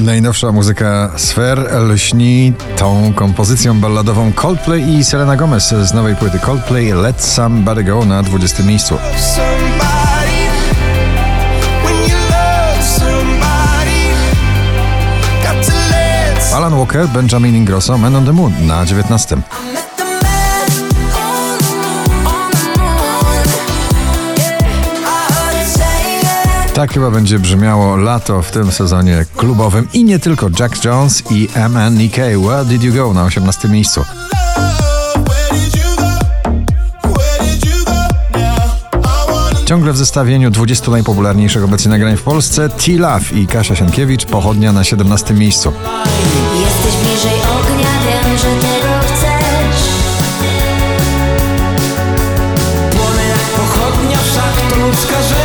Najnowsza muzyka Sfer lśni tą kompozycją balladową Coldplay i Selena Gomez z nowej płyty Coldplay Let Somebody Go na 20. miejscu. Alan Walker, Benjamin Ingrosso, Man on the Moon na 19. Tak chyba będzie brzmiało lato w tym sezonie klubowym i nie tylko. Jack Jones i MNEK Where Did You Go na 18. miejscu. Ciągle w zestawieniu 20 najpopularniejszych obecnie nagrań w Polsce T-Love i Kasia Sienkiewicz, Pochodnia na 17. miejscu. Jesteś bliżej ognia, wiem, że tego chcesz. Płonę jak pochodnia, wszak to ludzka rzecz.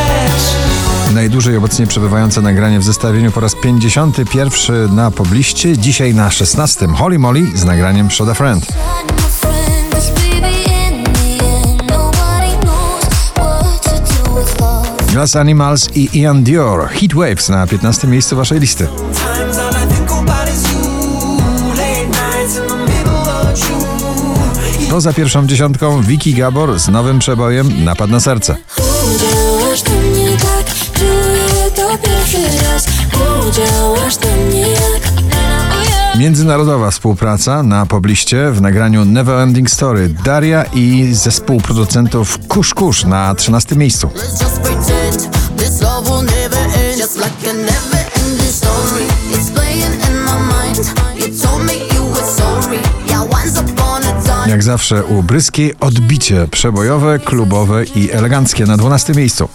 Najdłużej obecnie przebywające nagranie w zestawieniu po raz 51 na pobliście, dzisiaj na 16. Holy Moly z nagraniem Shoda Friend. Glass Animals i Ian Dior, Heat Waves na 15. miejscu waszej listy. Poza pierwszą dziesiątką Vicky Gabor z nowym przebojem Napad na serce. Międzynarodowa współpraca na pobliście w nagraniu Neverending Story Daria i zespół producentów Kush Kush na 13. miejscu. Jak zawsze u Bryskiej odbicie przebojowe, klubowe i eleganckie na 12. miejscu.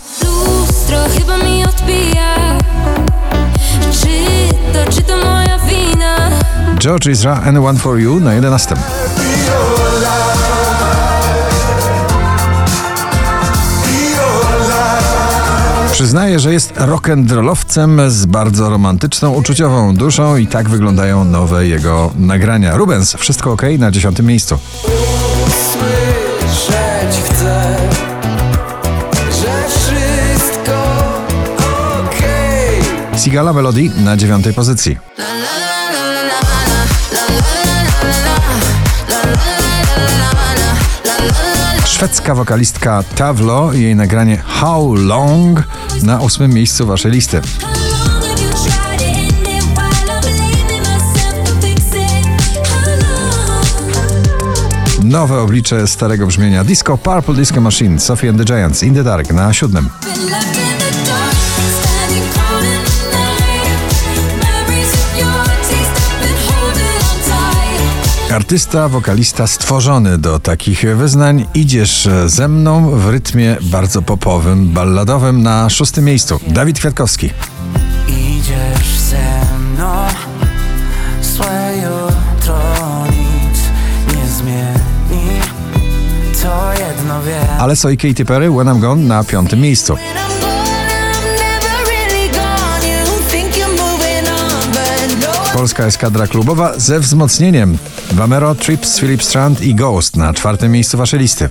George Ezra and One For You na 11. Przyznaje, że jest rock'n'rollowcem z bardzo romantyczną, uczuciową duszą i tak wyglądają nowe jego nagrania. Rubens, Wszystko OK na 10. miejscu. Usłyszeć chcę, że wszystko OK. Sigala Melody na 9. pozycji. Szwedzka wokalistka Tavlo i jej nagranie How Long na 8. miejscu waszej listy. Nowe oblicze starego brzmienia disco Purple Disco Machine, Sophie and the Giants, In the Dark na 7. Artysta, wokalista stworzony do takich wyznań. Idziesz ze mną w rytmie bardzo popowym, balladowym na 6. miejscu. Dawid Kwiatkowski. Idziesz ze mną, złe jutro nic nie zmieni, to jedno wiem. Alesso i Katy Perry, When I'm Gone na 5. miejscu. Polska eskadra klubowa ze wzmocnieniem Blamero, Trips, Philip Strand i Ghost na 4. miejscu waszej listy.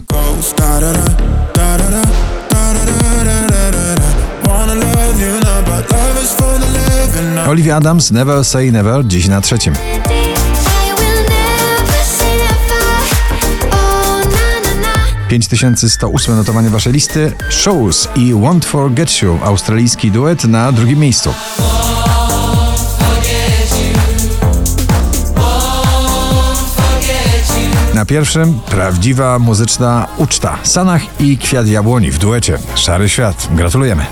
Olivia Adams, Never Say Never, dziś na 3. W 5108 notowanie waszej listy Shows i Won't Forget You, australijski duet na 2. miejscu. Na 1. prawdziwa muzyczna uczta. Sanach i Kwiat Jabłoni w duecie Szary Świat. Gratulujemy.